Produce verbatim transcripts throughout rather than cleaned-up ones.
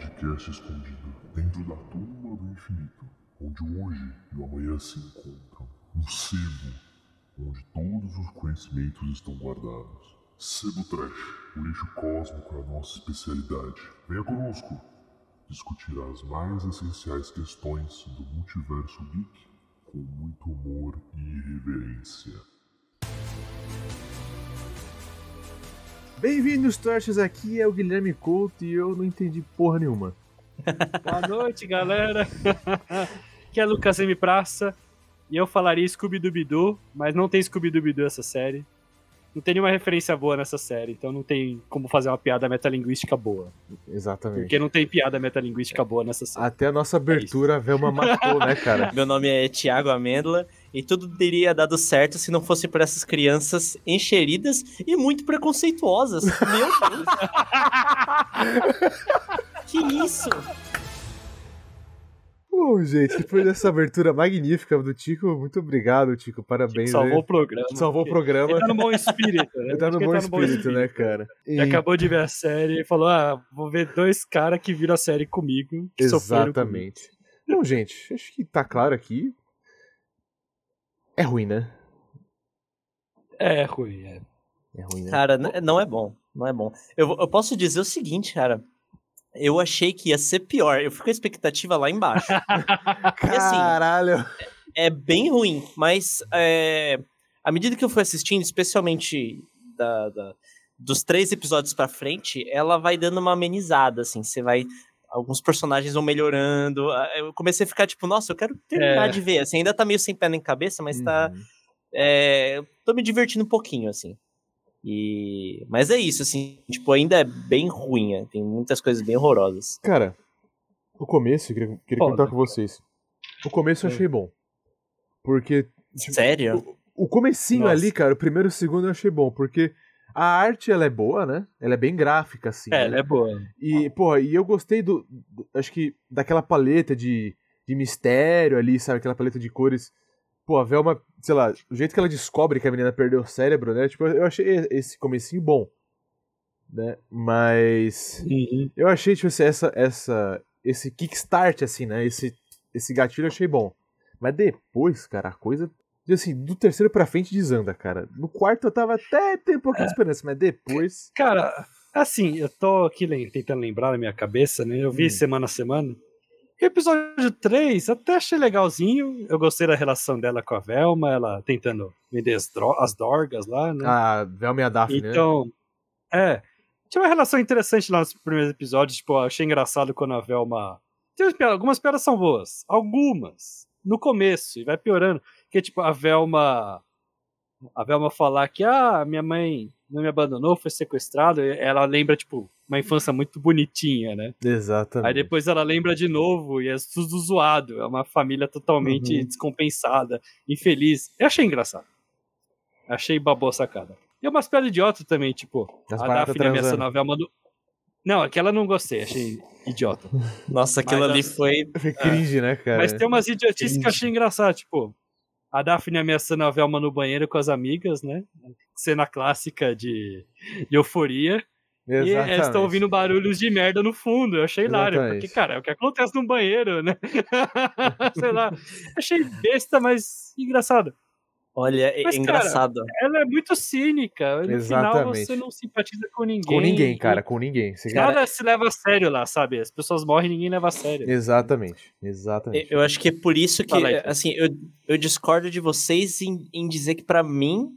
podcast escondido dentro da tumba do infinito, onde o hoje e o amanhã se encontram. Um sebo, onde todos os conhecimentos estão guardados. Sebo Trash, o lixo cósmico é a nossa especialidade. Venha conosco discutir as mais essenciais questões do multiverso geek com muito humor e irreverência. Bem-vindos, Trashers, aqui é o Guilherme Couto e eu não entendi porra nenhuma. Boa noite, galera. Aqui é Lucas M. Praça e eu falaria Scooby-Doo, mas não tem Scooby-Doo essa série. Não tem nenhuma referência boa nessa série, então não tem como fazer uma piada metalinguística boa. Exatamente. Porque não tem piada metalinguística boa nessa série. Até a nossa abertura, é a Velma matou, né, cara? Meu nome é Thiago Amêndola. E tudo teria dado certo se não fosse por essas crianças encheridas e muito preconceituosas. Meu Deus! Que isso? Bom, gente, depois dessa abertura magnífica do Tico, muito obrigado, Tico, parabéns. Salvou o programa. Salvou o programa. Ele tá no bom espírito, né? Ele tá no, bom, tá no espírito, bom espírito, né, cara? E... Ele acabou de ver a série e falou, ah, vou ver dois caras que viram a série comigo. Que exatamente. Comigo. Bom, gente, acho que tá claro aqui. É ruim, né? É ruim, é. É ruim, né? Cara, não é bom, não é bom. Eu, eu posso dizer o seguinte, cara. Eu achei que ia ser pior. Eu fico com a expectativa lá embaixo. Caralho! E assim, é, é bem ruim, mas é, à medida que eu fui assistindo, especialmente da, da, dos três episódios pra frente, ela vai dando uma amenizada, assim. Você vai... Alguns personagens vão melhorando. Eu comecei a ficar tipo, nossa, eu quero terminar é. de ver. Assim, ainda tá meio sem pé nem cabeça, mas uhum. tá... É, tô me divertindo um pouquinho, assim. E, mas é isso, assim. Tipo, ainda é bem ruim. Tem muitas coisas bem horrorosas. Cara, o começo, eu queria, queria contar com vocês. O começo eu achei bom. Porque... Tipo, sério? O, o comecinho nossa. ali, cara, o primeiro e o segundo eu achei bom, porque... A arte, ela é boa, né? Ela é bem gráfica, assim. É, né? Ela é boa. E, ah. porra, e eu gostei do, do... Acho que daquela paleta de, de mistério ali, sabe? Aquela paleta de cores. Pô, a Velma, sei lá, o jeito que ela descobre que a menina perdeu o cérebro, né? Tipo, eu achei esse comecinho bom, né? Mas... Uhum. Eu achei, tipo assim, essa, essa, esse kickstart, assim, né? Esse, esse gatilho eu achei bom. Mas depois, cara, a coisa... Assim, do terceiro pra frente desanda, cara. No quarto eu tava até tem um pouquinho de esperança, mas depois... Cara, assim, eu tô aqui tentando lembrar na minha cabeça, né? Eu vi hum. semana a semana. E o episódio três até achei legalzinho. Eu gostei da relação dela com a Velma, ela tentando vender as, dro- as dorgas lá, né? A Velma e a Daphne, então, né? Então, é. Tinha uma relação interessante lá nos primeiros episódios. Tipo, eu achei engraçado quando a Velma... Algumas piadas são boas. Algumas. No começo. E vai piorando. Porque, tipo, a Velma... A Velma falar que, ah, minha mãe não me abandonou, foi sequestrada. Ela lembra, tipo, uma infância muito bonitinha, né? Exatamente. Aí depois ela lembra de novo e é tudo zoado. É uma família totalmente uhum. descompensada, infeliz. Eu achei engraçado. Achei babou sacada. E umas piadas idiota também, tipo... As a Daphne ameaçando a Velma... Do... Não, aquela eu não gostei, achei idiota. Nossa, aquilo ali foi... Foi cringe, é. né, cara? Mas tem umas idiotices cringe. que eu achei engraçado, tipo... A Daphne ameaçando a Velma no banheiro com as amigas, né? Cena clássica de, de Euforia. Exatamente. E elas estão ouvindo barulhos de merda no fundo. Eu achei hilário. Porque, cara, é o que acontece no banheiro, né? Sei lá. Achei besta, mas engraçado. Olha, mas, é engraçado. Cara, ela é muito cínica. No Exatamente. final, você não simpatiza com ninguém. Com ninguém, cara. Com ninguém. Você Nada cara... se leva a sério lá, sabe? As pessoas morrem e ninguém leva a sério. Exatamente. Exatamente. Eu acho que é por isso que, Fala, então. assim, eu, eu discordo de vocês em, em dizer que, pra mim,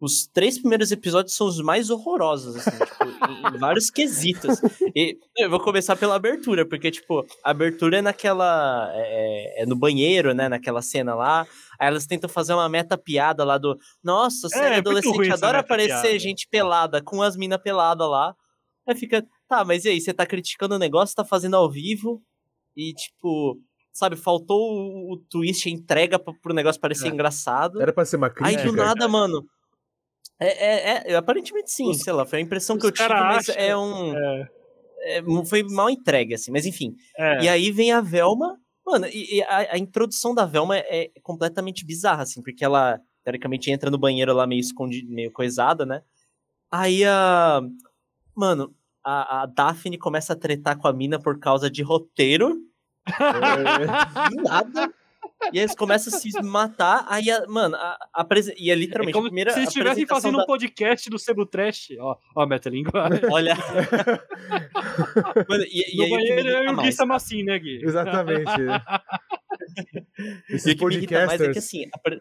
os três primeiros episódios são os mais horrorosos, assim, tipo, em vários quesitos. E eu vou começar pela abertura, porque, tipo, a abertura é naquela... É, é no banheiro, né, naquela cena lá. Aí elas tentam fazer uma meta-piada lá do... Nossa, série é, adolescente adora aparecer gente pelada, com as minas peladas lá. Aí fica... Tá, mas e aí? Você tá criticando o negócio, tá fazendo ao vivo e, tipo... Sabe, faltou o, o twist, a entrega pro, pro negócio parecer é. engraçado. Era pra ser uma crítica. Aí do nada, mano... É, é, é, aparentemente sim, sei lá, foi a impressão que eu tive, mas é um... É. É, foi mal entregue, assim, mas enfim. É. E aí vem a Velma, mano, e, e a, a introdução da Velma é completamente bizarra, assim, porque ela, teoricamente, entra no banheiro lá meio escondida, meio coisada, né? Aí a... Mano, a, a Daphne começa a tretar com a mina por causa de roteiro. É, nada. E eles começam a se matar. Aí, a, mano, a, a presen- e é literalmente é como a primeira. Se estivessem fazendo da... um podcast do Sebo Trash, ó, ó, metalinguagem. Olha. Mano, e, e aí banheiro, eu e o Gui somos assim, né, Gui? Exatamente. Esse podcast. Mas é que assim, a, pre-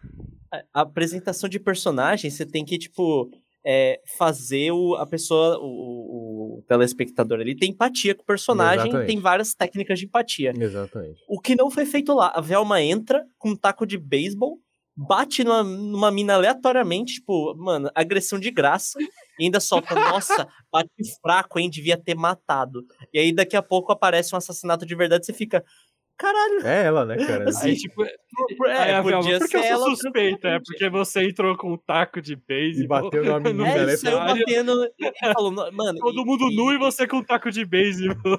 a apresentação de personagens, você tem que, tipo, é, fazer o, a pessoa. O, o, o telespectador ali tem empatia com o personagem. Exatamente. Tem várias técnicas de empatia. Exatamente. O que não foi feito lá. A Velma entra com um taco de beisebol, bate numa, numa mina aleatoriamente, tipo, mano, agressão de graça, e ainda solta, nossa, bate fraco, hein, devia ter matado. E aí daqui a pouco aparece um assassinato de verdade, você fica, caralho. É ela, né, cara? Assim, aí, tipo, é, é, é, podia Velma, porque ser ela suspeita, é porque você entrou com um taco de beisebol. E bateu na menina. É, saiu batendo. E falou, mano, todo e, mundo e, nu e você com um taco de beisebol.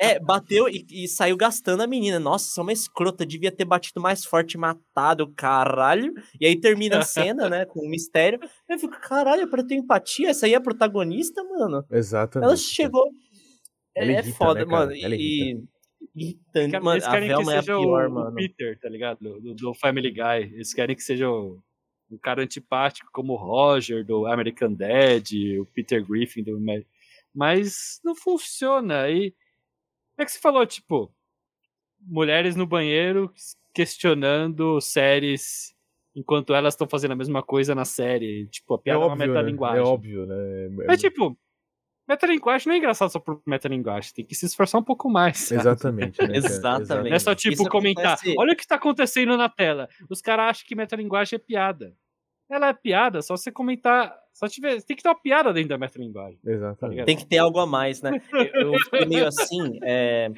É, bateu e, e saiu gastando a menina. Nossa, isso é uma escrota, devia ter batido mais forte, matado, caralho. E aí termina a cena, né, com um mistério. Eu fico, caralho, eu tenho empatia, essa aí é a protagonista, mano. Exatamente. Ela chegou. Ela é, irrita, é foda, né, mano. Ela e... Irrita. Então, eles mano, querem a que seja é pior, o, o Peter, tá ligado? Do, do Family Guy. Eles querem que seja um, um cara antipático como o Roger do American Dad, o Peter Griffin do... Mas não funciona. E como é que você falou, tipo, mulheres no banheiro questionando séries enquanto elas estão fazendo a mesma coisa na série. Tipo, a piada é, é uma metalinguagem. Né? É óbvio, né? É, é tipo... Metalinguagem não é engraçado só por metalinguagem, tem que se esforçar um pouco mais. Sabe? Exatamente. Né, exatamente. Não é só tipo isso comentar, acontece... olha o que tá acontecendo na tela. Os caras acham que metalinguagem é piada. Ela é piada, só você comentar. Só tiver... Tem que ter uma piada dentro da metalinguagem. Exatamente. Tá, tem que ter algo a mais, né? Eu, eu fiquei meio assim, é,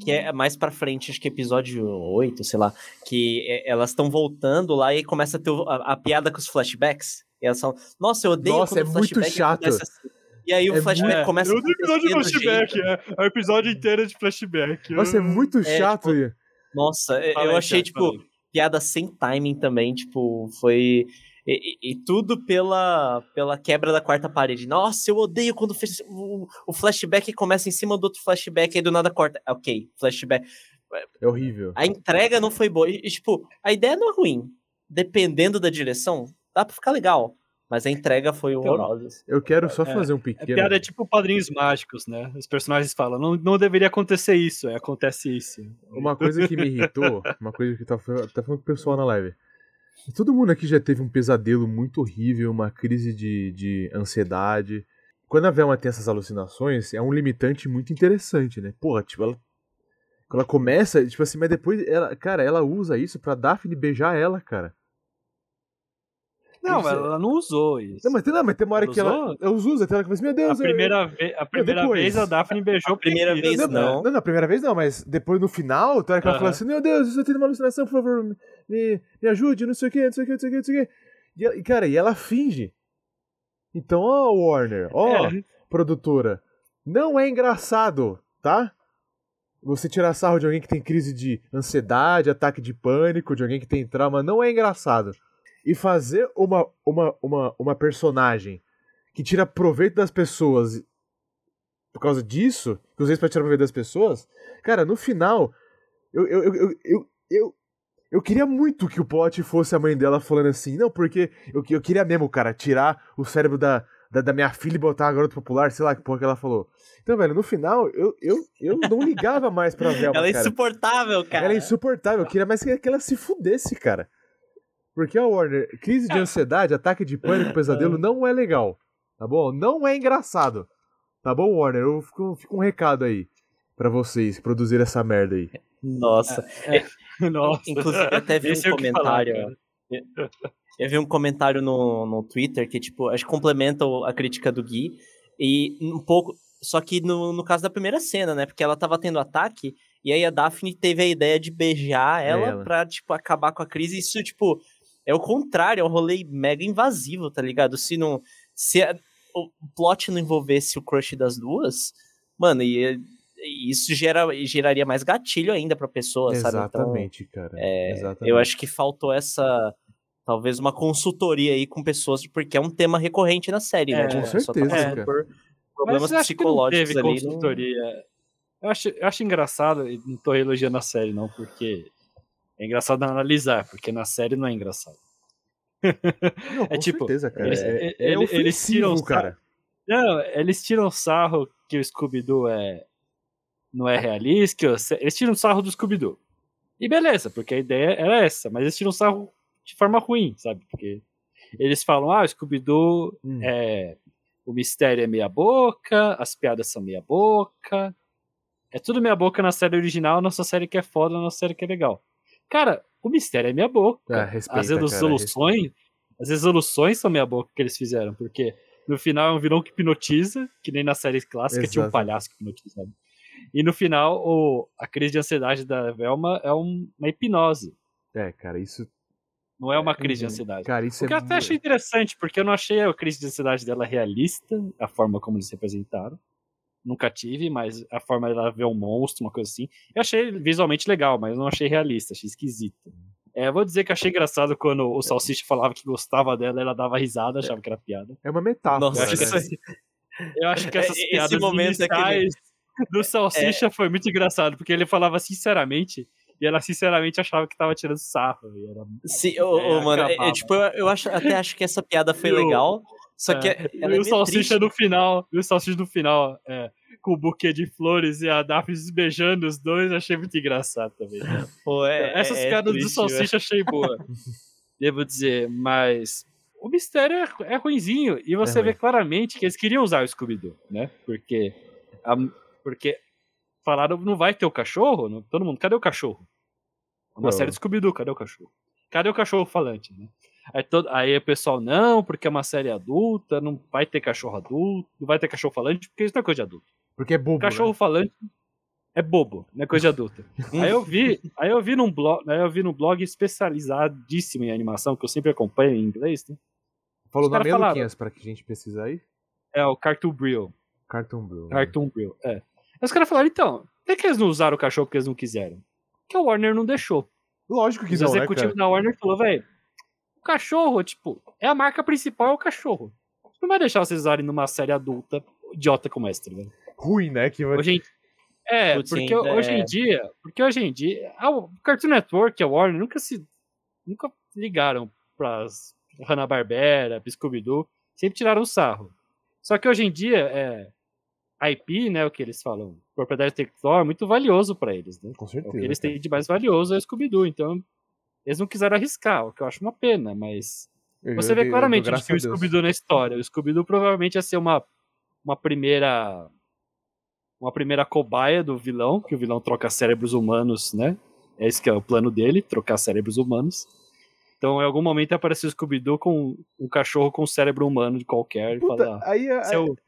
que é mais pra frente, acho que episódio oito, sei lá, que é, elas estão voltando lá e começa a ter a, a piada com os flashbacks. E elas falam, nossa, eu odeio Nossa, é muito chato. E aí o é flashback muito... começa... É o episódio de flashback, é, é o episódio inteiro de flashback. Nossa, é muito chato. É, tipo, nossa, falei, eu achei, cara, tipo, falei. piada sem timing também, tipo, foi... E, e, e tudo pela, pela quebra da quarta parede. Nossa, eu odeio quando o, o flashback começa em cima do outro flashback, aí do nada corta. Ok, flashback. É horrível. A entrega não foi boa. E, e, tipo, a ideia não é ruim. Dependendo da direção, dá pra ficar legal. Mas a entrega foi horrorosa. Eu quero só é, fazer um pequeno... A piada é tipo Padrinhos Mágicos, né? Os personagens falam, não, não deveria acontecer isso, é, acontece isso. Uma coisa que me irritou, uma coisa que eu tava falando com o pessoal na live. Todo mundo aqui já teve um pesadelo muito horrível, uma crise de, de ansiedade. Quando a Velma tem essas alucinações, é um limitante muito interessante, né? Porra, tipo, ela, ela começa, tipo assim, mas depois, ela, cara, ela usa isso pra Daphne beijar ela, cara. Não, ela não usou isso. Não, mas tem, não, mas tem uma hora ela que ela... Eu uso até ela que fala assim, meu Deus... A primeira, eu, ve- a primeira depois, vez a Daphne beijou a primeira vez, não. Não, não, não, a primeira vez não, mas depois no final, tem hora que ela uh-huh. fala assim, meu Deus, eu tenho uma alucinação, por favor, me, me ajude, não sei o que, não sei o que, não sei o que, não sei o que. E ela, cara, e ela finge. Então, ó, oh, Warner, ó, oh, é. produtora, não é engraçado, tá? Você tirar sarro de alguém que tem crise de ansiedade, ataque de pânico, de alguém que tem trauma, não é engraçado. E fazer uma, uma, uma, uma personagem que tira proveito das pessoas por causa disso, que às vezes pra tirar proveito das pessoas, cara, no final, eu, eu, eu, eu, eu, eu queria muito que o plot fosse a mãe dela falando assim, não, porque eu, eu queria mesmo, cara, tirar o cérebro da, da, da minha filha e botar a garota popular, sei lá que porra que ela falou. Então, velho, no final, eu, eu, eu não ligava mais pra Velma, ela é insuportável, cara. cara. Ela é insuportável, eu queria mais que ela se fudesse, cara. Porque a Warner, crise de ansiedade, ataque de pânico, pesadelo, não é legal, tá bom? Não é engraçado, tá bom, Warner? Eu fico, fico um recado aí pra vocês produzir essa merda aí. Nossa. É, é, Nossa. Inclusive, eu até vi Esse um comentário... Falar, eu vi um comentário no, no Twitter que, tipo, acho que complementa a crítica do Gui e um pouco... Só que no, no caso da primeira cena, né? Porque ela tava tendo ataque e aí a Daphne teve a ideia de beijar ela, ela. pra, tipo, acabar com a crise e isso, tipo... É o contrário, é um rolê mega invasivo, tá ligado? Se, não, se a, o plot não envolvesse o crush das duas, mano, e, e isso gera, geraria mais gatilho ainda pra pessoa, Exatamente, sabe? Exatamente, cara. É, Exatamente. Eu acho que faltou essa, talvez uma consultoria aí com pessoas, porque é um tema recorrente na série, é, né? Com certeza, tá é. por, problemas psicológicos ali. Consultoria. Não... Eu, acho, eu acho engraçado, e não tô elogiando a série não, porque é engraçado analisar, porque na série não é engraçado. Não, é com tipo, certeza, cara. Eles, é, é eles, eles tiram cara. Não, eles tiram sarro que o Scooby-Doo é, não é realista, que eu, eles tiram sarro do Scooby-Doo. E beleza, porque a ideia era essa, mas eles tiram sarro de forma ruim, sabe? Porque eles falam, ah, o Scooby-Doo hum. é... O mistério é meia boca, as piadas são meia boca. É tudo meia boca na série original, nossa série que é foda, nossa série que é legal. Cara, o mistério é meia boca. Ah, respeita, as resoluções, cara, as resoluções são meia boca que eles fizeram, porque no final é um vilão que hipnotiza, que nem na série clássica. Exato. Tinha um palhaço que hipnotizava. E no final, o, a crise de ansiedade da Velma é um, uma hipnose. É, cara, isso... Não é uma crise de ansiedade. Cara, isso o que é eu até achei interessante, porque eu não achei a crise de ansiedade dela realista, a forma como eles representaram. Nunca tive, mas a forma dela ver um monstro, uma coisa assim. Eu achei visualmente legal, mas não achei realista, achei esquisito. É, vou dizer que achei engraçado quando o Salsicha falava que gostava dela, ela dava risada, achava que era piada. É uma metáfora. Nossa, eu, acho né? essa, eu acho que essas Esse piadas momento iniciais é que... do Salsicha é... foi muito engraçado, porque ele falava sinceramente... E ela, sinceramente, achava que tava tirando sarro. Era... Sim, ô, é, mano, é, tipo, eu, eu acho, até acho que essa piada foi legal, só que... É, ela e, o é salsicha no final, e o Salsicha no final, é, com o buquê de flores e a Daphne se beijando os dois, achei muito engraçado também. Pô, é, Essas é, piadas é triste, do Salsicha eu achei boa. Devo dizer, mas... O mistério é, é ruinzinho, e você é vê ruim. claramente que eles queriam usar o Scooby-Doo, né? Porque... A, porque... Falaram, não vai ter o cachorro? Não, todo mundo, cadê o cachorro? Uma série de Scooby-Doo, cadê o cachorro? Cadê o cachorro falante, né? Aí, todo, aí o pessoal, não, porque é uma série adulta, não vai ter cachorro adulto, não vai ter cachorro falante, porque isso não é coisa de adulto. Porque é bobo, Cachorro né? falante é bobo, não é coisa de adulta. aí, eu vi, aí, eu vi num blog, aí eu vi num blog especializadíssimo em animação, que eu sempre acompanho em inglês, né? Falou na mesma Luquinhas, pra que a gente pesquisar aí? É, o Cartoon Brew. Cartoon Brew. Cartoon Brew, é. Aí os caras falaram, então, por que eles não usaram o cachorro porque eles não quiseram? Porque a Warner não deixou. Lógico que não, né, cara? O executivo da Warner falou, velho, o cachorro, tipo, é a marca principal, é o cachorro. Não vai deixar vocês usarem numa série adulta idiota como essa, tá ligado? Ruim, né? Que... Hoje em... É, Puts, porque é... hoje em dia, porque hoje em dia, o Cartoon Network e a Warner nunca se nunca ligaram pras Hanna-Barbera, pra Scooby-Doo, sempre tiraram o sarro. Só que hoje em dia, é... I P, né, o que eles falam, propriedade intelectual é muito valioso pra eles, né? Com certeza. O que eles têm de mais valioso é o Scooby-Doo, então eles não quiseram arriscar, o que eu acho uma pena, mas eu, você vê eu, claramente eu, eu, que o Scooby-Doo na história, o Scooby-Doo provavelmente ia ser uma, uma primeira uma primeira cobaia do vilão, que o vilão troca cérebros humanos, né? É esse que é o plano dele, trocar cérebros humanos. Então, em algum momento apareceu o Scooby-Doo com um cachorro com um cérebro humano de qualquer. Puta, e fala, aí, aí... Seu,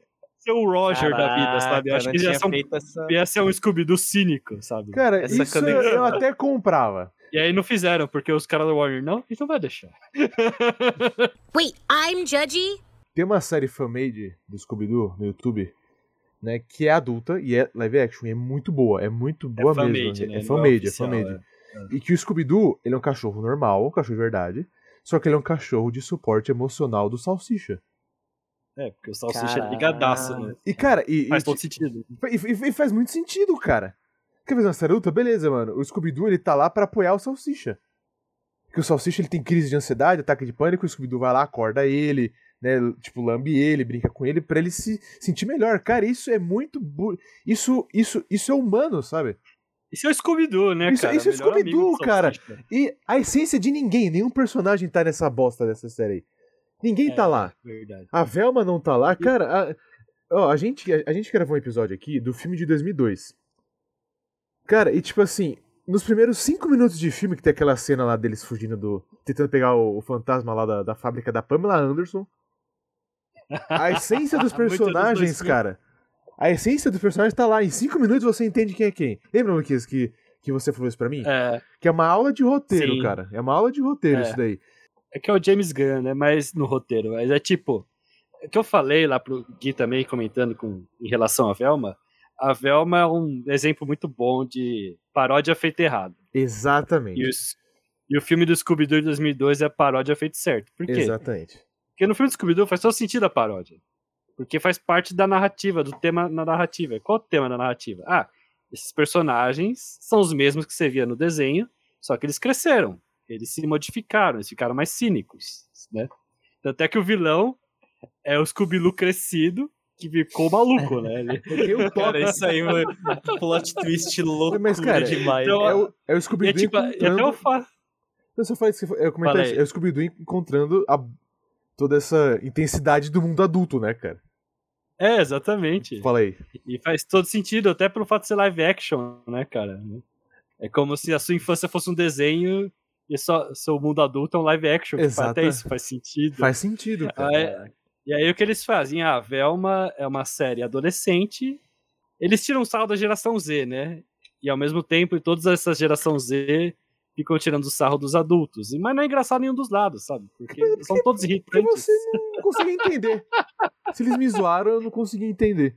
ser o Roger Caraca, da vida, sabe? Eu acho que ia ser, um, essa... ia ser um Scooby-Doo cínico, sabe? Cara, essa isso eu, eu até comprava. E aí não fizeram, porque os caras da Warner, não, eles não vão deixar. Wait, I'm judgy? Tem uma série fan-made do Scooby-Doo no YouTube, né, que é adulta e é live action, e é muito boa, é muito boa é mesmo. Né? É fan-made, é, é fan-made. É. E que o Scooby-Doo, ele é um cachorro normal, um cachorro de verdade, só que ele é um cachorro de suporte emocional do Salsicha. É, porque o Salsicha é ligadaço, né? E, cara, e, faz e, todo sentido. E, e, e faz muito sentido, cara. Quer fazer uma saruta? Beleza, mano. O Scooby-Doo, ele tá lá pra apoiar o Salsicha. Porque o Salsicha, ele tem crise de ansiedade, ataque de pânico, o Scooby-Doo vai lá, acorda ele, né? Tipo, lambe ele, brinca com ele, pra ele se sentir melhor. Cara, isso é muito... Bu... Isso, isso, isso é humano, sabe? Isso é o Scooby-Doo, né, isso, cara? Isso é o Scooby-Doo, cara. E a essência de ninguém, nenhum personagem tá nessa bosta dessa série aí. Ninguém é, tá lá. Verdade. A Velma não tá lá. Cara, a, ó, a, gente, a, a gente gravou um episódio aqui do filme de dois mil e dois. Cara, e tipo assim, nos primeiros cinco minutos de filme que tem aquela cena lá deles fugindo do... Tentando pegar o, o fantasma lá da, da fábrica da Pamela Anderson. A essência dos personagens, cara. A essência dos personagens tá lá. Em cinco minutos você entende quem é quem. Lembra, Luquinhas, que, que você falou isso pra mim? É. Que é uma aula de roteiro, Sim. cara. É uma aula de roteiro é. isso daí. É que é o James Gunn, né, mas no roteiro, mas é tipo, é que eu falei lá pro Gui também, comentando com, em relação à Velma, a Velma é um exemplo muito bom de paródia feita errado. Exatamente. E, os, e o filme do Scooby-Doo de dois mil e dois é paródia feita certo. Por quê? Exatamente. Porque no filme do Scooby-Doo faz todo sentido a paródia. Porque faz parte da narrativa, do tema na narrativa. Qual o tema da narrativa? Ah, esses personagens são os mesmos que você via no desenho, só que eles cresceram, eles se modificaram, eles ficaram mais cínicos, né? Tanto é que o vilão é o Scooby-Doo crescido, que ficou maluco, né? Ele... Eu, cara, isso aí é um plot twist louco demais. Então, é o, é o Scooby-Doo é, tipo, encontrando... Eu falo... Então, se eu falar isso, eu comentar isso. É o Scooby-Doo encontrando a... toda essa intensidade do mundo adulto, né, cara? É, exatamente. Fala aí. E faz todo sentido, até pelo fato de ser live action, né, cara? É como se a sua infância fosse um desenho e só seu mundo adulto é um live action. Exato. Até isso faz sentido. Faz sentido, cara. É, e aí o que eles fazem? Ah, a Velma é uma série adolescente, eles tiram sarro da geração Z, né? E ao mesmo tempo, todas essas geração Z ficam tirando o sarro dos adultos. Mas não é engraçado nenhum dos lados, sabe? Porque, Porque são todos irritantes. Você não consegue entender. Se eles me zoaram, eu não consegui entender.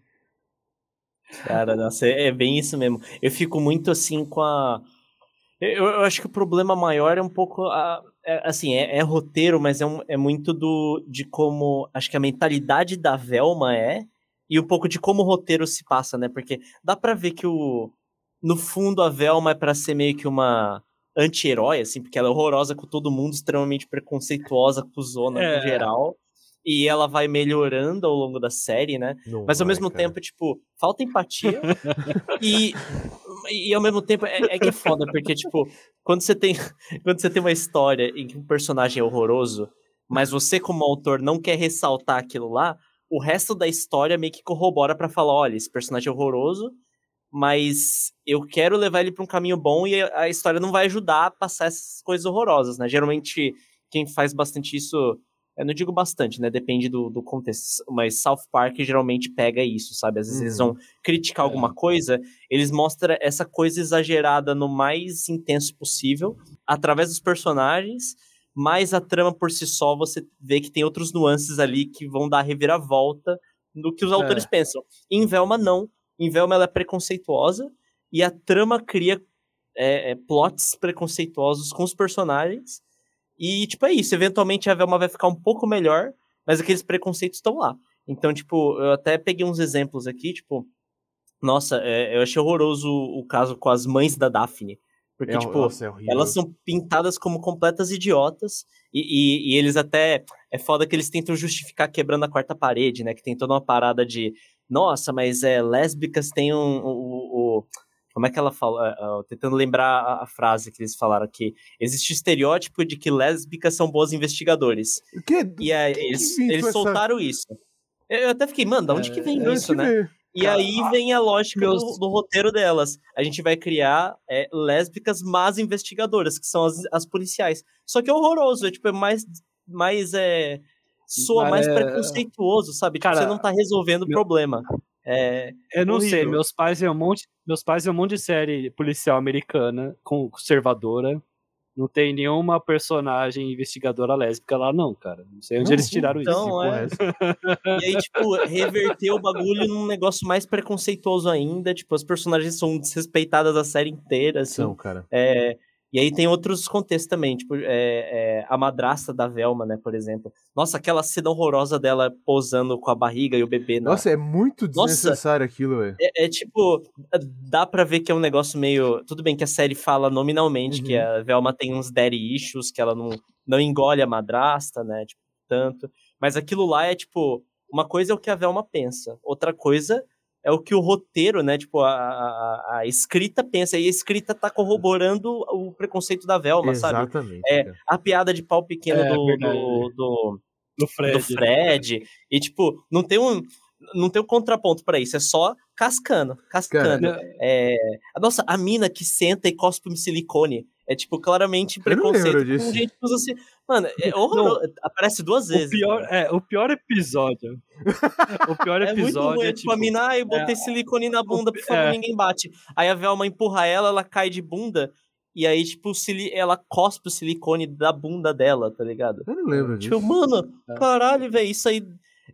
Cara, nossa, é bem isso mesmo. Eu fico muito assim com a... Eu, eu acho que o problema maior é um pouco... A, é, assim, é, é roteiro, mas é, um, é muito do de como... Acho que a mentalidade da Velma é... E um pouco de como o roteiro se passa, né? Porque dá pra ver que o... No fundo, a Velma é pra ser meio que uma... anti-herói, assim, porque ela é horrorosa com todo mundo, extremamente preconceituosa, cuzona é. no geral, e ela vai melhorando ao longo da série, né? Não Mas ao vai, mesmo cara. tempo, tipo, falta empatia e, e ao mesmo tempo é, é que é foda, porque, tipo, quando você tem, quando você tem uma história em que um personagem é horroroso, mas você como autor não quer ressaltar aquilo lá, o resto da história meio que corrobora pra falar, olha, esse personagem é horroroso, mas eu quero levar ele para um caminho bom e a história não vai ajudar a passar essas coisas horrorosas, né? Geralmente, quem faz bastante isso... Eu não digo bastante, né? Depende do, do contexto, mas South Park geralmente pega isso, sabe? Às vezes uhum. eles vão criticar é. alguma coisa, eles mostram essa coisa exagerada no mais intenso possível, através dos personagens, mas a trama por si só, você vê que tem outros nuances ali que vão dar a reviravolta do que os é. autores pensam. E em Velma, não. Em Velma, ela é preconceituosa e a trama cria é, é, plots preconceituosos com os personagens e, tipo, é isso. Eventualmente, a Velma vai ficar um pouco melhor, mas aqueles preconceitos estão lá. Então, tipo, eu até peguei uns exemplos aqui, tipo... Nossa, é, eu achei horroroso o, o caso com as mães da Daphne. Porque, é, tipo, nossa, é elas são pintadas como completas idiotas e, e, e eles até... É foda que eles tentam justificar quebrando a quarta parede, né? Que tem toda uma parada de... Nossa, mas é, lésbicas têm um... um, um, um como é que ela fala? Uh, uh, tentando lembrar a, a frase que eles falaram aqui. Existe o estereótipo de que lésbicas são boas investigadoras. Que, e aí que eles, que eles soltaram essa... isso. Eu até fiquei, mano, da onde é, que vem isso, que né? Veio. E Caramba. aí vem a lógica do, do roteiro delas. A gente vai criar é, lésbicas más investigadoras, que são as, as policiais. Só que é horroroso, é tipo, é mais... mais é... soa mais é... preconceituoso, sabe? Cara, tipo, você não tá resolvendo o meu... problema. É... Eu não horrível. sei, meus pais é um monte, meus pais é um monte de série policial americana, conservadora. Não tem nenhuma personagem investigadora lésbica lá, não, cara. Não sei onde não, eles tiraram então, isso. É. E aí, tipo, reverter o bagulho num negócio mais preconceituoso ainda. Tipo, as personagens são desrespeitadas a série inteira, assim. Não, cara. É... E aí tem outros contextos também, tipo, é, é, a madrasta da Velma, né, por exemplo. Nossa, aquela cena horrorosa dela posando com a barriga e o bebê. Na... Nossa, é muito desnecessário Nossa, aquilo, velho. É, é tipo, dá pra ver que é um negócio meio... Tudo bem que a série fala nominalmente uhum. que a Velma tem uns daddy issues, que ela não, não engole a madrasta, né, tipo, tanto. Mas aquilo lá é, tipo, uma coisa é o que a Velma pensa, outra coisa... É o que o roteiro, né, tipo, a, a, a escrita pensa, e a escrita tá corroborando o preconceito da Velma, Exatamente, sabe? Exatamente. É, a piada de pau pequeno é, do, do, do, do Fred, do Fred né? E, tipo, não tem um, não tem um contraponto pra isso, é só cascando, cascando. É, nossa, a mina que senta e cospe um silicone, é, tipo, claramente preconceito. Eu não com gente que usa assim. Mano, é horroroso. Aparece duas vezes. O pior, é, o pior episódio. O pior episódio. É, muito é tipo, a mina, ah, eu botei é, silicone na bunda, por favor, é. ninguém bate. Aí a Velma empurra ela, ela cai de bunda. E aí, tipo, ela cospe o silicone da bunda dela, tá ligado? Eu não lembro disso. Tipo, mano, é. caralho, velho, isso aí.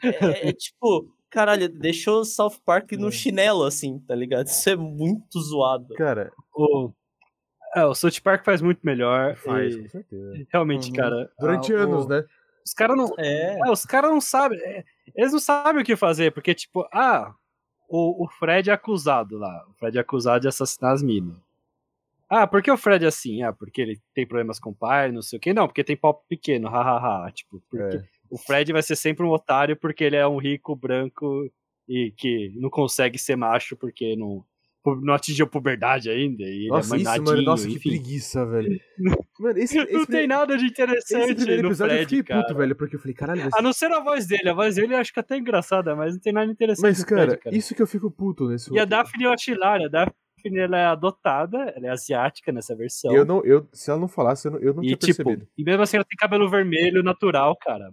É, é tipo, caralho, deixou o South Park no chinelo, assim, tá ligado? Isso é muito zoado. Cara, o. É, o South Park faz muito melhor. Faz, e... com certeza. Realmente, uhum. cara. Durante ah, anos, o... né? Os caras não, é. é, os caras não sabem, é, eles não sabem o que fazer, porque tipo, ah, o, o Fred é acusado lá, o Fred é acusado de assassinar as minas. Ah, por que o Fred é assim? Ah, porque ele tem problemas com o pai, não sei o quê. Não, porque tem pau pequeno, hahaha. Tipo, porque é. o Fred vai ser sempre um otário porque ele é um rico, branco e que não consegue ser macho porque não, não atingiu puberdade ainda. E nossa, ele é isso, mano, nossa, enfim. Que preguiça, velho. Mano, esse, esse não tem nada de interessante esse no Fred, eu fiquei cara. Puto, velho, porque eu falei, caralho... Esse... A não ser a voz dele, a voz dele eu acho que até é engraçada, mas não tem nada interessante. Mas, cara, Fred, cara, isso que eu fico puto nesse... E outro. A Daphne eu acho hilária, a Daphne... Ela é adotada, ela é asiática nessa versão. Eu não, eu, se ela não falasse, eu não, eu não e, tinha tipo, percebido. E mesmo assim, ela tem cabelo vermelho natural, cara.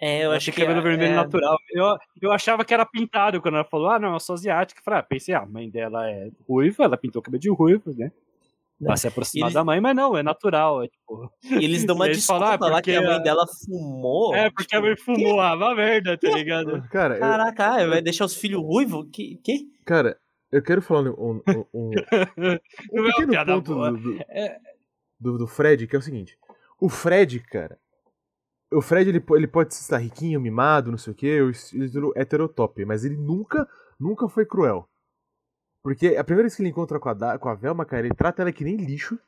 É, eu ela acho tem que... cabelo é, vermelho é... natural. Eu, eu achava que era pintado quando ela falou, ah, não, eu sou asiática. Eu falei, ah, pensei, ah, a mãe dela é ruiva, ela pintou o cabelo de ruivo, né? Pra se aproximar eles... da mãe, mas não, é natural. É, tipo... E eles dão uma eles desculpa falam, ah, lá que a mãe dela fumou. É, porque tipo... a mãe fumou, ah, uma merda, tá ligado? Cara, caraca, eu... vai deixar os filhos ruivos? Que, que? Cara... Eu quero falar um, um, um, um pequeno ponto do, do, do, do Fred, que é o seguinte. O Fred, cara, o Fred ele, ele pode estar riquinho, mimado, não sei o quê, o heterotop, mas ele nunca, nunca foi cruel. Porque a primeira vez que ele encontra com a, com a Velma, cara, ele trata ela que nem lixo,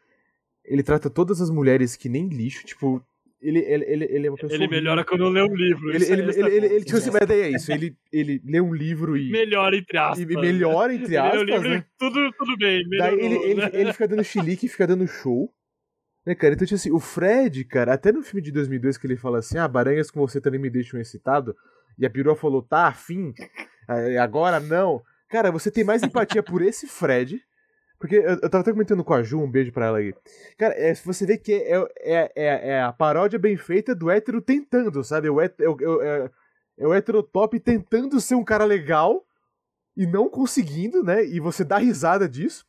ele trata todas as mulheres que nem lixo, tipo... Ele, ele, ele, ele é uma pessoa... Ele melhora quando eu leio um livro. Ele, ele, ele, ele, ele, ele tinha uma ideia, é isso. Ele, ele lê um livro e... Melhora, entre aspas. E melhora, entre aspas. Ele lê um livro, né? tudo, tudo bem. Melhorou, daí ele, ele, né? ele fica dando chilique, fica dando show. Né, cara? Então, assim, o Fred, cara, até no filme de dois mil e dois que ele fala assim, ah, baranhas com você também me deixam excitado. E a perua falou, tá, afim. Agora não. Cara, você tem mais empatia por esse Fred... Porque eu, eu tava até comentando com a Ju, um beijo pra ela aí. Cara, é, você vê que é, é, é, é a paródia bem feita do hétero tentando, sabe? O het, é, é, é o hétero top tentando ser um cara legal e não conseguindo, né? E você dá risada disso.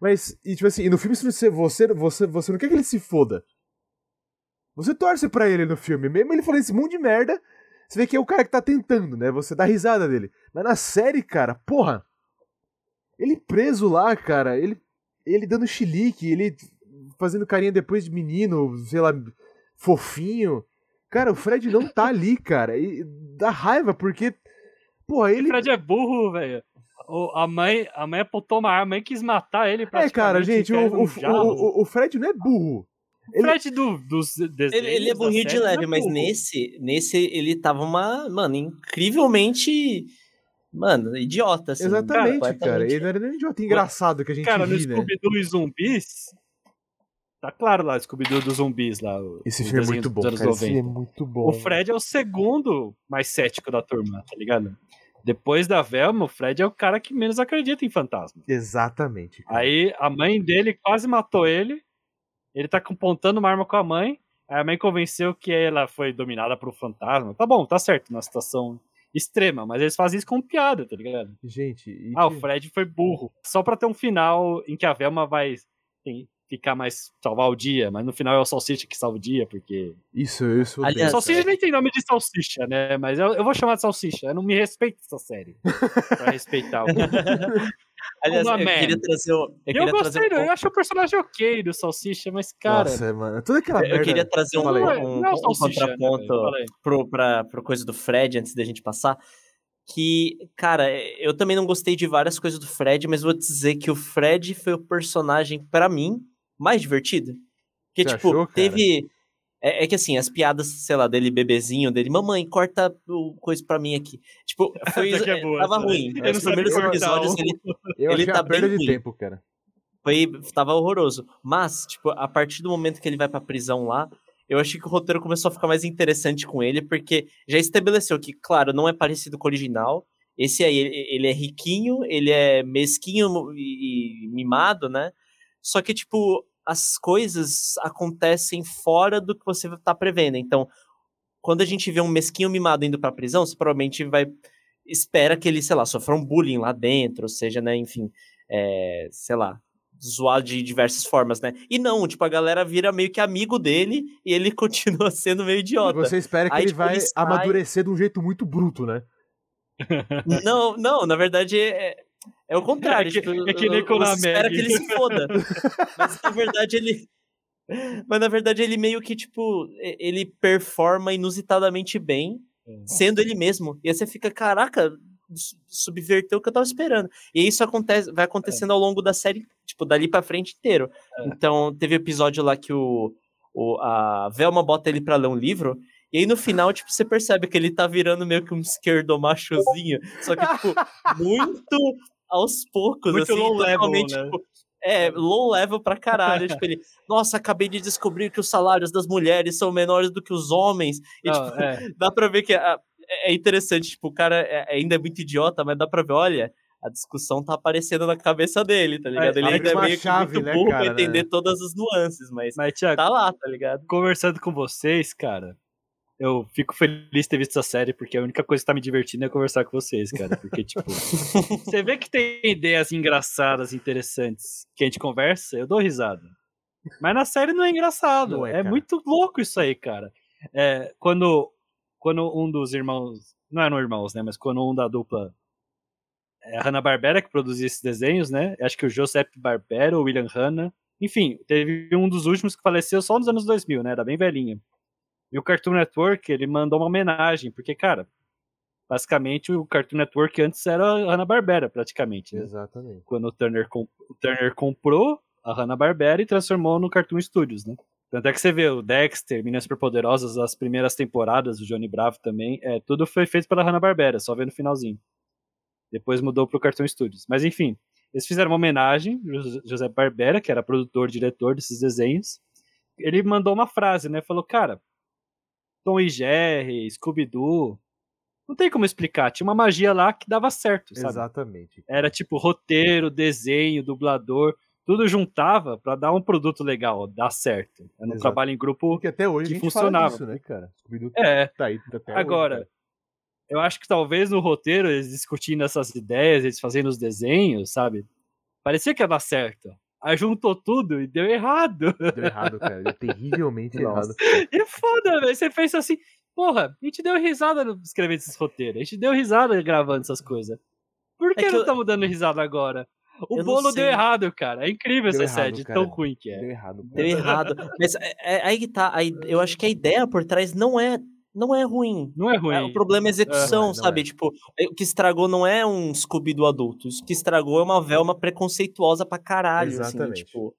Mas, e tipo assim, e no filme você, você, você, você não quer que ele se foda. Você torce pra ele no filme. Mesmo ele falando esse mundo de merda, você vê que é o cara que tá tentando, né? Você dá risada dele. Mas na série, cara, porra... Ele preso lá, cara, ele, ele dando chilique, ele fazendo carinha depois de menino, sei lá, fofinho. Cara, o Fred não tá ali, cara, e dá raiva, porque, porra, ele... O Fred é burro, velho. A mãe, a mãe apontou uma arma, a mãe quis matar ele praticamente. É, cara, gente, o, o, o, o Fred não é burro. O ele... Fred do, dos desenhos... Ele, ele é burrinho de leve, é mas nesse, nesse ele tava uma, mano, incrivelmente... Mano, idiota, assim. Exatamente, cara. cara. Ele não era nem idiota, engraçado que a gente cara, ri, né? Cara, no Scooby-Doo e Zumbis... Tá claro lá, Scooby-Doo dos Zumbis lá. Esse filme é muito bom, cara. Esse filme é muito bom. O Fred é o segundo mais cético da turma, tá ligado? Depois da Velma, o Fred é o cara que menos acredita em fantasma. Exatamente. Cara. Aí a mãe dele quase matou ele. Ele tá apontando uma arma com a mãe. Aí a mãe convenceu que ela foi dominada por um fantasma. Tá bom, tá certo, na situação... extrema, mas eles fazem isso com piada, tá ligado? Gente... E... Ah, o Fred foi burro. Só pra ter um final em que a Velma vai tem, ficar mais... salvar o dia, mas no final é o Salsicha que salva o dia, porque... Isso, isso... Aliás, o Salsicha é... nem tem nome de Salsicha, né? Mas eu, eu vou chamar de Salsicha. Eu não me respeito essa série. Pra respeitar o... Aliás, eu queria trazer o... Eu, eu gostei, um... eu acho o personagem ok do Salsicha, mas, cara... Nossa, mano, toda aquela merda... Eu queria trazer um, um, um, um contraponto né, pro, pra, pro coisa do Fred, antes da gente passar, que, cara, eu também não gostei de várias coisas do Fred, mas vou dizer que o Fred foi o personagem, pra mim, mais divertido. Porque, você tipo, achou, teve... É, é que, assim, as piadas, sei lá, dele bebezinho, dele, mamãe, corta o coisa pra mim aqui. Tipo, foi é boa, tava né? ruim. Eu Os primeiros episódios, ele, eu ele tá bem ruim. De tempo, cara. Foi, tava horroroso. Mas, tipo, a partir do momento que ele vai pra prisão lá, eu achei que o roteiro começou a ficar mais interessante com ele, porque já estabeleceu que, claro, não é parecido com o original. Esse aí, ele, ele é riquinho, ele é mesquinho e, e mimado, né? Só que, tipo... as coisas acontecem fora do que você tá prevendo. Então, quando a gente vê um mesquinho mimado indo pra prisão, você provavelmente vai... espera que ele, sei lá, sofra um bullying lá dentro, ou seja, né, enfim, é, sei lá, zoado de diversas formas, né? E não, tipo, a galera vira meio que amigo dele e ele continua sendo meio idiota. E você espera que Aí, ele tipo, vai ele sai... amadurecer de um jeito muito bruto, né? Não, não, na verdade... É... É o contrário. É que, tipo, é que nem você espera que ele se foda. Mas, na verdade, ele... Mas na verdade ele meio que, tipo, ele performa inusitadamente bem, sim, sendo ele mesmo. E aí você fica, caraca, subverteu o que eu tava esperando. E isso acontece, vai acontecendo ao longo da série, tipo, dali pra frente inteiro. É. Então teve episódio lá que o, o, a Velma bota ele pra ler um livro. E aí, no final, tipo, você percebe que ele tá virando meio que um esquerdomachozinho. Só que, tipo, muito aos poucos, muito assim, low level, né? Tipo, é, low level pra caralho. Tipo, ele, nossa, acabei de descobrir que os salários das mulheres são menores do que os homens. E, não, tipo, é. dá pra ver que é, é interessante. Tipo, o cara é, ainda é muito idiota, mas dá pra ver, olha, a discussão tá aparecendo na cabeça dele, tá ligado? É, ele ainda é meio chave, que muito, né, burro, cara, pra entender, né, todas as nuances, mas, mas Thiago, tá lá, tá ligado? Conversando com vocês, cara, eu fico feliz de ter visto essa série, porque a única coisa que tá me divertindo é conversar com vocês, cara. Porque, tipo, você vê que tem ideias engraçadas, interessantes, que a gente conversa, eu dou risada. Mas na série não é engraçado. Não é, é muito louco isso aí, cara. É, quando, quando um dos irmãos... Não eram irmãos, né? Mas quando um da dupla... É a Hanna-Barbera que produzia esses desenhos, né? Acho que o Joseph Barbera, o William Hanna. Enfim, teve um dos últimos que faleceu só nos anos dois mil, né? Era bem velhinho. E o Cartoon Network, ele mandou uma homenagem, porque, cara, basicamente o Cartoon Network antes era a Hanna-Barbera, praticamente. Né? Exatamente. Quando o Turner, comp- o Turner comprou a Hanna-Barbera e transformou no Cartoon Studios, né? Tanto é que você vê o Dexter, Meninas Superpoderosas, as primeiras temporadas, o Johnny Bravo também, é, tudo foi feito pela Hanna-Barbera, só vê no finalzinho. Depois mudou pro Cartoon Studios. Mas, enfim, eles fizeram uma homenagem, o José Barbera, que era produtor, diretor desses desenhos, ele mandou uma frase, né? Falou, cara, Tom e Jerry, Scooby-Doo, não tem como explicar, tinha uma magia lá que dava certo, sabe? Exatamente. Era tipo roteiro, desenho, dublador, tudo juntava pra dar um produto legal, dar certo. Era um Exato. trabalho em grupo que até hoje que a gente funcionava. Fala disso, né, cara? Scooby-Doo é. tá aí até Agora, hoje, eu acho que talvez no roteiro, eles discutindo essas ideias, eles fazendo os desenhos, sabe? Parecia que ia dar certo. Aí juntou tudo e deu errado. Deu errado, cara. Deu terrivelmente errado. E foda, velho. Você pensa assim, porra, a gente deu risada escrevendo esses roteiros. A gente deu risada gravando essas coisas. Por que, é que não estamos eu... dando risada agora? O eu bolo deu errado, cara. É incrível deu essa errado, série, cara. Tão ruim que é. Deu errado. Cara. Deu errado. Mas é, aí que tá. Aí, eu acho que a ideia por trás não é... Não é ruim. Não é ruim. É, o problema é a execução, é, sabe? É. Tipo, o que estragou não é um Scooby-Doo adulto. O que estragou é uma Velma preconceituosa pra caralho. Exatamente. Assim, tipo,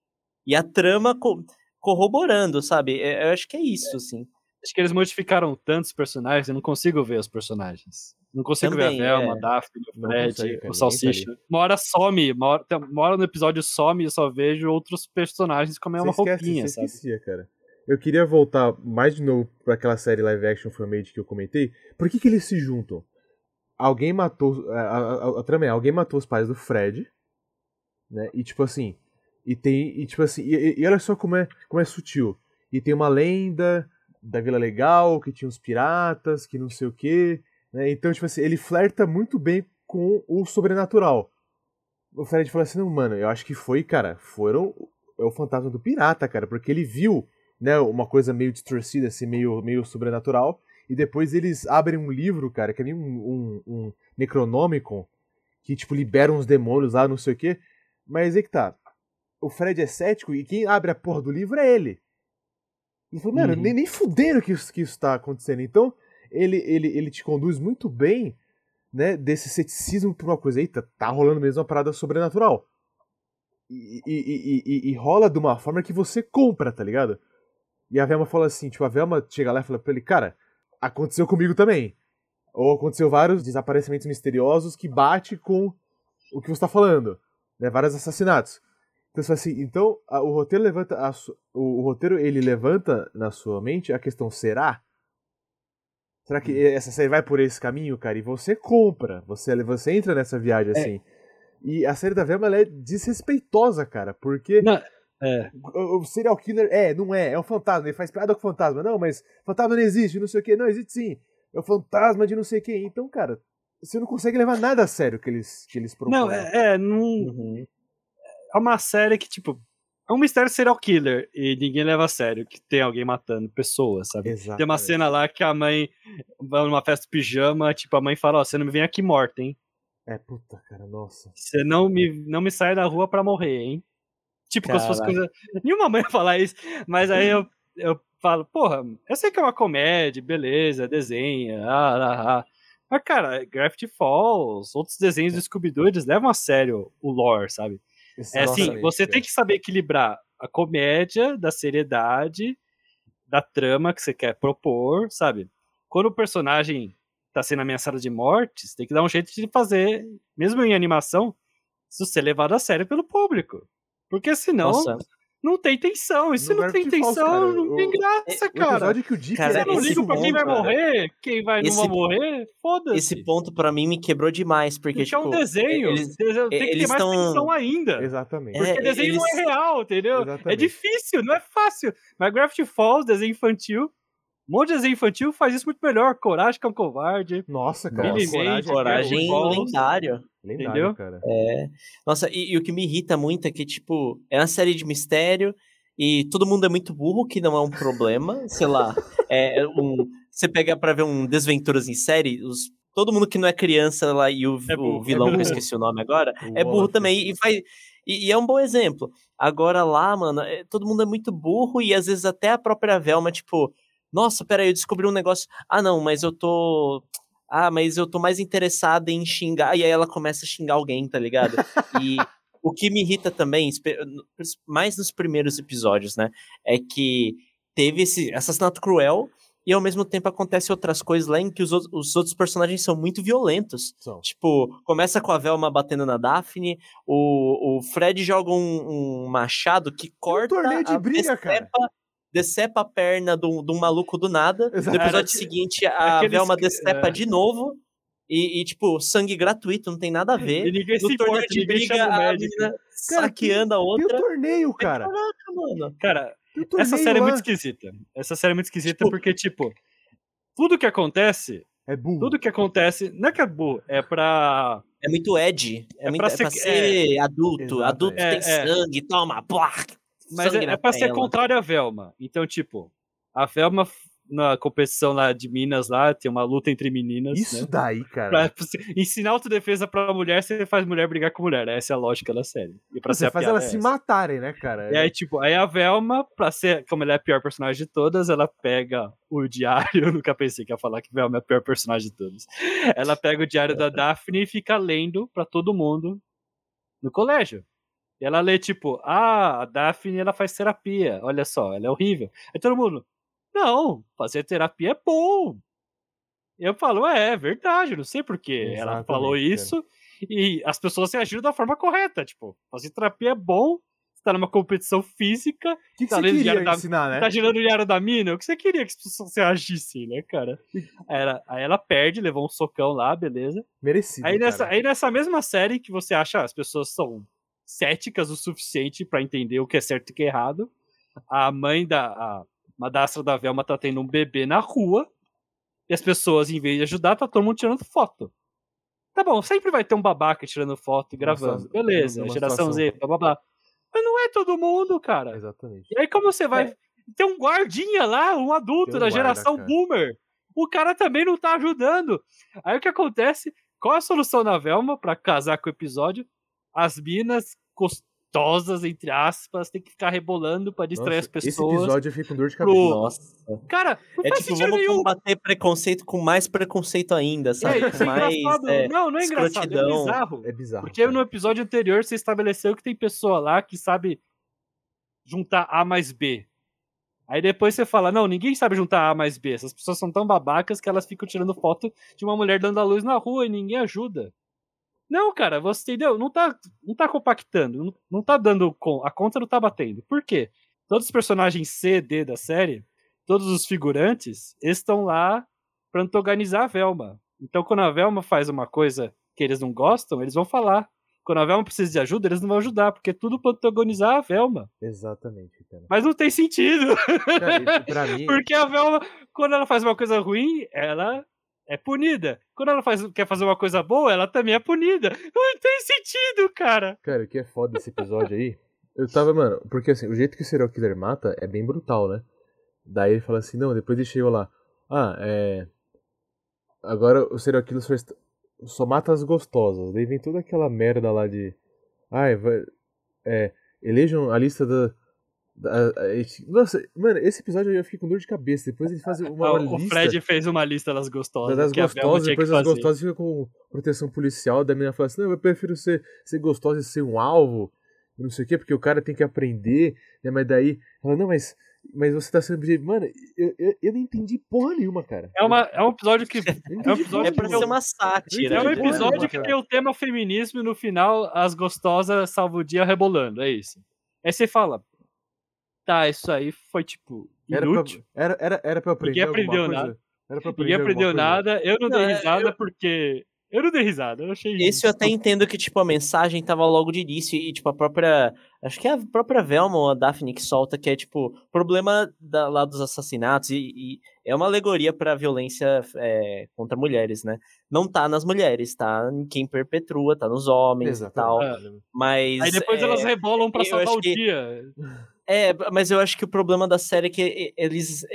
e a trama co- corroborando, sabe? Eu acho que é isso, é. assim. Acho que eles modificaram tantos personagens, eu não consigo ver os personagens. Não consigo Também, ver a Velma, é. a Daphne, o Fred, sei, o Salsicha. Tá, uma hora some, uma hora, uma hora no episódio some e eu só vejo outros personagens com a mesma roupinha, sabe? Esquecia, cara. Eu queria voltar mais de novo pra aquela série live action Family Guy que eu comentei. Por que que eles se juntam? Alguém matou... A, a, a, a trama é, alguém matou os pais do Fred, né? E tipo assim... E tem... E tipo assim... E, e olha só como é, como é sutil. E tem uma lenda da Vila Legal, que tinha uns piratas, que não sei o quê, né? Então, tipo assim, ele flerta muito bem com o sobrenatural. O Fred falou assim, não, mano, eu acho que foi, cara, foram... É o fantasma do pirata, cara, porque ele viu... Né, uma coisa meio distorcida, assim, meio, meio sobrenatural. E depois eles abrem um livro, cara, que é meio um, um, um Necronomicon, que, tipo, libera uns demônios lá, não sei o quê. Mas aí que tá. O Fred é cético e quem abre a porra do livro é ele. Ele falou, mano, uhum. nem, nem fuderam que isso, que isso tá acontecendo. Então, ele, ele, ele te conduz muito bem, né, desse ceticismo pra uma coisa. Eita, tá rolando mesmo uma parada sobrenatural. E, e, e, e, e rola de uma forma que você compra, tá ligado? E a Velma fala assim, tipo, a Velma chega lá e fala pra ele, cara, aconteceu comigo também. Ou aconteceu vários desaparecimentos misteriosos que bate com o que você tá falando, né, vários assassinatos. Então você fala assim, então a, o roteiro levanta, a, o, o roteiro ele levanta na sua mente a questão, será? Será que essa série vai por esse caminho, cara? E você compra, você, você entra nessa viagem, assim. É. E a série da Velma, ela é desrespeitosa, cara, porque... Não. É. O serial killer é, não é, é um fantasma, ele faz piada com fantasma, não, mas fantasma não existe, não sei o que, não, existe sim, é o fantasma de não sei quem, então, cara, você não consegue levar nada a sério que eles, que eles propõem. Não, é, é, não... Uhum. É uma série que, tipo, é um mistério serial killer e ninguém leva a sério que tem alguém matando pessoas, sabe? Exatamente. Tem uma cena lá que a mãe vai numa festa de pijama, tipo, a mãe fala, ó, oh, você não me vem aqui morta, hein? É, puta, cara, nossa. Você não me, não me sai da rua pra morrer, hein? Tipo, como se fosse coisa... Nenhuma mãe ia falar isso, mas aí eu, eu falo, porra, eu sei que é uma comédia, beleza, desenha, ah, ah, ah. Mas, cara, Gravity Falls, outros desenhos do Scooby-Doo, eles levam a sério o lore, sabe? Isso, é assim, você tem que saber equilibrar a comédia da seriedade, da trama que você quer propor, sabe? Quando o personagem tá sendo ameaçado de morte, você tem que dar um jeito de fazer, mesmo em animação, isso ser levado a sério pelo público. Porque senão, nossa, não tem tensão. E se não tem tensão, cara, não tem graça, o, cara. O que o Dick, cara, você não liga pra quem vai cara. morrer, quem vai esse, não vai morrer, foda-se. Esse ponto pra mim me quebrou demais, porque é tipo, um desenho, eles, tem que eles ter mais tão... tensão ainda. Exatamente. Porque é, desenho eles... não é real, entendeu? Exatamente. É difícil, não é fácil. Mas Gravity Falls, desenho infantil, um monte de desenho infantil faz isso muito melhor. Coragem, que é um covarde. Nossa, cara. Billy Coragem, Coragem é lendário. Lendário, entendeu? Cara. É. Nossa, e, e o que me irrita muito é que, tipo, é uma série de mistério e todo mundo é muito burro, que não é um problema. Sei lá, é um, você pega pra ver um Desventuras em Série, os, todo mundo que não é criança lá e o, é burro, o vilão, é que eu esqueci o nome agora, Uou, é burro também. E, faz, e, e é um bom exemplo. Agora lá, mano, é, todo mundo é muito burro e às vezes até a própria Velma, tipo, nossa, peraí, eu descobri um negócio. Ah, não, mas eu tô... Ah, mas eu tô mais interessada em xingar. E aí ela começa a xingar alguém, tá ligado? E o que me irrita também, mais nos primeiros episódios, né? É que teve esse assassinato cruel e ao mesmo tempo acontece outras coisas lá em que os, os outros personagens são muito violentos. São. Tipo, começa com a Velma batendo na Daphne, o, o Fred joga um, um machado que corta... Um torneio de briga, cara. Decepa a perna de um maluco do nada. Exato. No episódio seguinte, a Aqueles... Velma decepa é. de novo. E, e, tipo, sangue gratuito, não tem nada a ver. E ninguém no se torneio importa, de briga, a menina saqueando a outra. Que torneio, cara. Caraca, mano. Cara, torneio, essa série lá. é muito esquisita. Essa série é muito esquisita tipo, porque, tipo, tudo que acontece... É burro. Tudo que acontece... Não é que é burro, é pra... É muito edgy. É, é, muito, pra, ser, é pra ser é... adulto. Exato. Adulto é, tem é. sangue, toma, placa. Mas é, é pra ser contrário à Velma. Então, tipo, a Velma, na competição lá de Minas, lá, tem uma luta entre meninas. Isso né? daí, cara. Pra, pra ensinar autodefesa pra mulher, você faz mulher brigar com mulher. Essa é a lógica da série. E pra você ser faz elas é se essa. matarem, né, cara? E aí, tipo, aí a Velma, pra ser, como ela é a pior personagem de todas, ela pega o diário. Eu nunca pensei que ia falar que Velma é a pior personagem de todas. Ela pega o diário da Daphne e fica lendo pra todo mundo no colégio. E ela lê, tipo, ah, a Daphne, ela faz terapia, olha só, ela é horrível. Aí todo mundo, não, fazer terapia é bom. Eu falo, é, é verdade, não sei porquê. Ela falou isso e as pessoas se agiram da forma correta, tipo, fazer terapia é bom, você tá numa competição física, que que tá, você queria da, ensinar, né? Tá girando o diário da mina, o que você queria que as pessoas se agissem, né, cara? Aí ela, aí ela perde, levou um socão lá, beleza. Merecido, aí nessa, aí nessa mesma série que você acha, as pessoas são... céticas o suficiente pra entender o que é certo e o que é errado. A mãe da... A madrasta da Velma tá tendo um bebê na rua e as pessoas, em vez de ajudar, tá todo mundo tirando foto. Tá bom, sempre vai ter um babaca tirando foto e gravando. Nossa, beleza, geração Z, blá blá blá. Mas não é todo mundo, cara. Exatamente. E aí como você vai... É. Tem um guardinha lá, um adulto um da geração guarda, boomer. O cara também não tá ajudando. Aí o que acontece? Qual a solução da Velma pra casar com o episódio? As minas gostosas, entre aspas, tem que ficar rebolando pra distrair Nossa, as pessoas. Esse episódio eu fiquei com dor de cabeça. Pro... Nossa. Cara, não é faz tipo, sentido vamos nenhum. combater preconceito com mais preconceito ainda, sabe? É, isso é mais, engraçado. É, não, não é engraçado, é bizarro. É bizarro. Porque cara. no episódio anterior você estabeleceu que tem pessoa lá que sabe juntar A mais B. Aí depois você fala, não, ninguém sabe juntar A mais B. Essas pessoas são tão babacas que elas ficam tirando foto de uma mulher dando a luz na rua e ninguém ajuda. Não, cara, você entendeu? Não tá, não tá compactando, não, não tá dando... A conta não tá batendo. Por quê? Todos os personagens C, D da série, todos os figurantes, eles estão lá pra antagonizar a Velma. Então, quando a Velma faz uma coisa que eles não gostam, eles vão falar. Quando a Velma precisa de ajuda, eles não vão ajudar, porque é tudo pra antagonizar a Velma. Exatamente, cara. Mas não tem sentido. Cara, pra mim... Porque a Velma, quando ela faz uma coisa ruim, ela... é punida. Quando ela faz, quer fazer uma coisa boa, ela também é punida. Não tem sentido, cara. Cara, o que é foda desse episódio aí? Eu tava, mano... Porque, assim, o jeito que o serial killer mata é bem brutal, né? Daí ele fala assim, não, depois ele chegou lá. Ah, é... Agora o serial killer só, est... só mata as gostosas. Daí vem toda aquela merda lá de... Ai, vai... É... Elejam a lista da... da a, nossa, mano, esse episódio eu fiquei com dor de cabeça. Depois eles fazem uma, uma o lista... O Fred fez uma lista das gostosas. Das gostosas, depois as gostosas ficam com proteção policial. Da menina fala assim, não, eu prefiro ser, ser gostosa e ser um alvo. Não sei o quê, porque o cara tem que aprender, né? Mas daí... Ela, não, mas... Mas você tá sendo... Mano, eu, eu, eu não entendi porra nenhuma, cara. É, uma, é um episódio que... É, um episódio é pra ser eu, uma sátira. É um episódio porra, que tem o tema feminismo e no final as gostosas salvam o dia rebolando, é isso. Aí você fala... Tá, isso aí foi, tipo, inútil. Era pra, era, era, era pra aprender Ninguém aprendeu coisa? nada. Era pra aprender Ninguém aprendeu nada. Eu não, não dei risada eu... porque... Eu não dei risada, eu achei... Esse isso. eu até entendo que, tipo, a mensagem tava logo de início e, tipo, a própria... Acho que é a própria Velma ou a Daphne que solta, que é, tipo, problema da, lá dos assassinatos e, e é uma alegoria pra violência é, contra mulheres, né? Não tá nas mulheres, tá em quem perpetua, tá nos homens Exato. e tal, é. mas... Aí depois é, elas rebolam pra salvar o que... dia... É, mas eu acho que o problema da série é que eles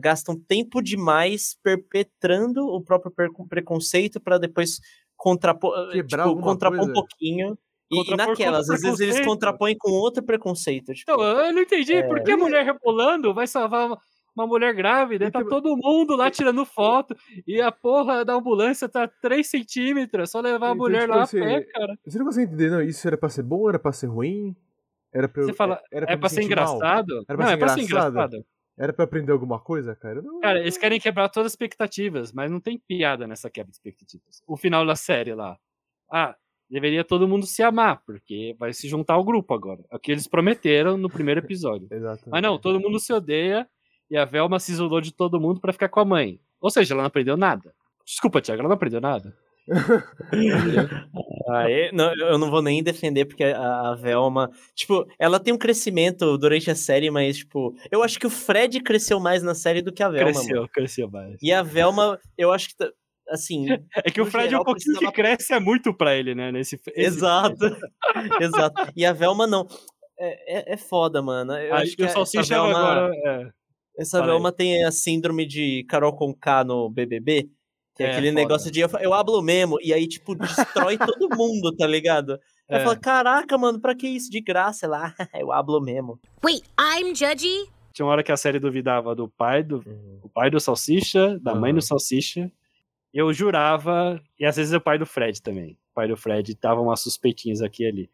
gastam tempo demais perpetrando o próprio preconceito pra depois contrapor, tipo, contrapor um pouquinho. E, e naquelas, às vezes eles contrapõem com outro preconceito. Tipo, então, eu não entendi, é... por que a mulher rebolando vai salvar uma mulher grávida? E tá tem... todo mundo lá tirando foto e a porra da ambulância tá três centímetros, é só levar a mulher então, tipo, lá a pé, cara. Você não consegue entender, não, isso era pra ser bom, era pra ser ruim? Era pra, eu, fala, era pra, é pra ser engraçado? Mal. Era pra, não, ser, é pra engraçado? ser engraçado. Era pra aprender alguma coisa, cara? Não, cara, não... eles querem quebrar todas as expectativas, mas não tem piada nessa quebra de expectativas. O final da série lá. Ah, deveria todo mundo se amar, porque vai se juntar ao grupo agora. É o que eles prometeram no primeiro episódio. Exatamente. Mas não, todo mundo se odeia e a Velma se isolou de todo mundo pra ficar com a mãe. Ou seja, ela não aprendeu nada. Desculpa, Thiago, ela não aprendeu nada. ah, eu, não, eu não vou nem defender porque a, a Velma, tipo, ela tem um crescimento durante a série, mas tipo, eu acho que o Fred cresceu mais na série do que a Velma. Cresceu, mano. cresceu mais. E a Velma, eu acho que assim, é que o Fred geral, é um pouquinho precisava... que cresce é muito pra ele, né? Nesse, esse... Exato, exato. E a Velma não. É, é, é foda, mano. Eu acho, acho que o Salsicha Velma... agora. É... Essa Fala Velma aí. tem a síndrome de Carol Conká no B B B. É, é aquele foda. negócio de eu, eu hablo mesmo, e aí, tipo, destrói todo mundo, tá ligado? Ela é. fala, caraca, mano, pra que isso de graça? Ela, eu hablo mesmo. Wait, I'm judgy? Tinha uma hora que a série duvidava do pai do, uhum. o pai do Salsicha, da uhum. mãe do Salsicha. Eu jurava, e às vezes é o pai do Fred também. O pai do Fred tava umas suspeitinhas aqui e ali.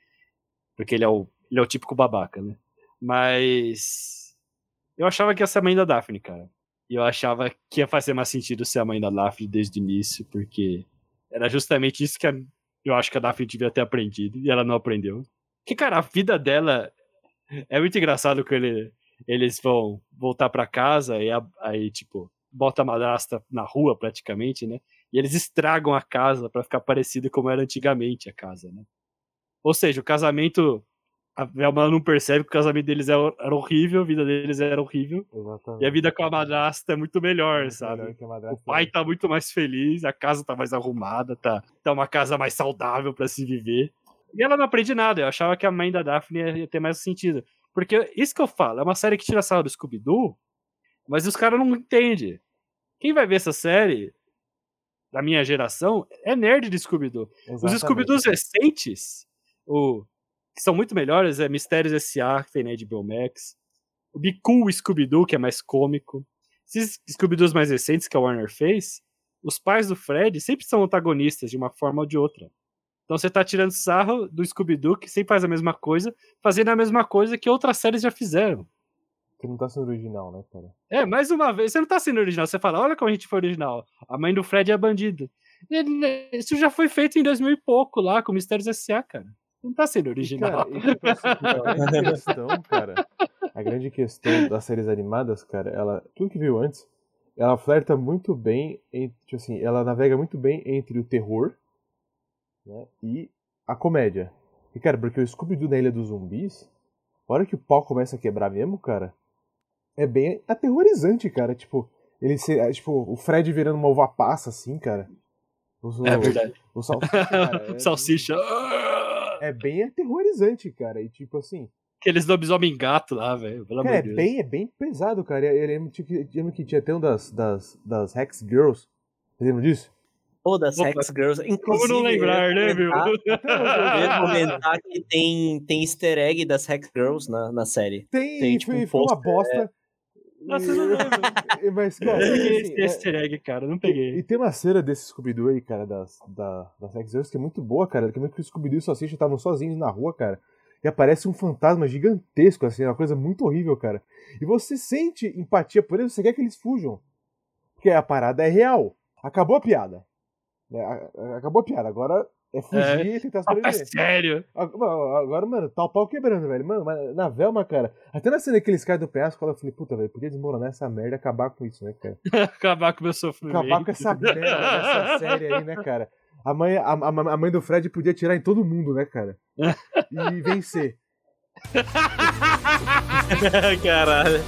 Porque ele é, o, ele é o típico babaca, né? Mas eu achava que essa mãe da Daphne, cara. E eu achava que ia fazer mais sentido ser a mãe da Daphne desde o início, porque era justamente isso que a, eu acho que a Daphne devia ter aprendido, e ela não aprendeu. Que, cara, a vida dela é muito engraçado que ele, eles vão voltar pra casa e a, aí, tipo, bota a madrasta na rua, praticamente, né? E eles estragam a casa pra ficar parecido como era antigamente a casa, né? Ou seja, o casamento... A Velma não percebe que o casamento deles era horrível, a vida deles era horrível. Exatamente. E a vida com a madrasta é muito melhor, sabe? Melhor o pai é. tá muito mais feliz, a casa tá mais arrumada, tá, tá uma casa mais saudável pra se viver. E ela não aprende nada, eu achava que a mãe da Daphne ia ter mais sentido. Porque isso que eu falo, é uma série que tira a sarro do Scooby-Doo, mas os caras não entendem. Quem vai ver essa série, da minha geração, é nerd de Scooby-Doo. Exatamente. Os Scooby-Doos recentes, o... que são muito melhores, é Mistérios S A, que tem na H B O Max, o Be Cool Scooby-Doo, que é mais cômico. Esses Scooby-Doos mais recentes que a Warner fez, os pais do Fred sempre são antagonistas de uma forma ou de outra. Então você tá tirando sarro do Scooby-Doo, que sempre faz a mesma coisa, fazendo a mesma coisa que outras séries já fizeram. Que não tá sendo original, né, cara? É, mais uma vez, você não tá sendo original, você fala, olha como a gente foi original, a mãe do Fred é bandida. Isso já foi feito em dois mil e pouco lá, com Mistérios S A, cara. Não tá sendo original. Cara, a grande questão, cara, a grande questão das séries animadas, cara, ela, tudo que viu antes, ela flerta muito bem, entre, assim, ela navega muito bem entre o terror, né, e a comédia. E, cara, porque o Scooby-Doo na Ilha dos Zumbis, a hora que o pau começa a quebrar mesmo, cara, é bem aterrorizante, cara. Tipo, ele ser, tipo o Fred virando uma uva passa, assim, cara. O, é verdade. O, o Salsicha. Cara, é... Salsicha. É bem aterrorizante, cara, e tipo assim... Aqueles lobisomem gato lá, velho, pelo amor de Deus. Bem, é bem pesado, cara, eu lembro que tinha até um das, das, das Hex Girls, você lembra disso? Todas as Hex Girls, inclusive... Como não lembrar, eu né, viu? Eu vou comentar que tem, tem easter egg das Hex Girls na, na série. Tem, tem tipo, foi, um foi uma bosta. É... Nossa, eu não lembro. Mas, cara, eu peguei assim, esse é... easter egg, cara, eu não peguei. E, e tem uma cena desse Scooby-Doo aí, cara, das, da, das Hex Girls, que é muito boa, cara. Que o Scooby-Doo e o Salsicha estavam sozinhos na rua, cara. E aparece um fantasma gigantesco, assim, uma coisa muito horrível, cara. E você sente empatia por eles, você quer que eles fujam. Porque a parada é real. Acabou a piada. É, acabou a piada, agora é fugir e é, tentar sobreviver. É sério? Agora, mano, tá o pau quebrando, velho. Mano, na Velma, cara, até na cena que eles caem do penhasco, eu falei, puta, velho, podia desmoronar essa merda e acabar com isso, né, cara? Acabar com o meu sofrimento. Acabar com essa merda dessa série aí, né, cara? A mãe, a, a mãe do Fred podia atirar em todo mundo, né, cara? E vencer. Caralho.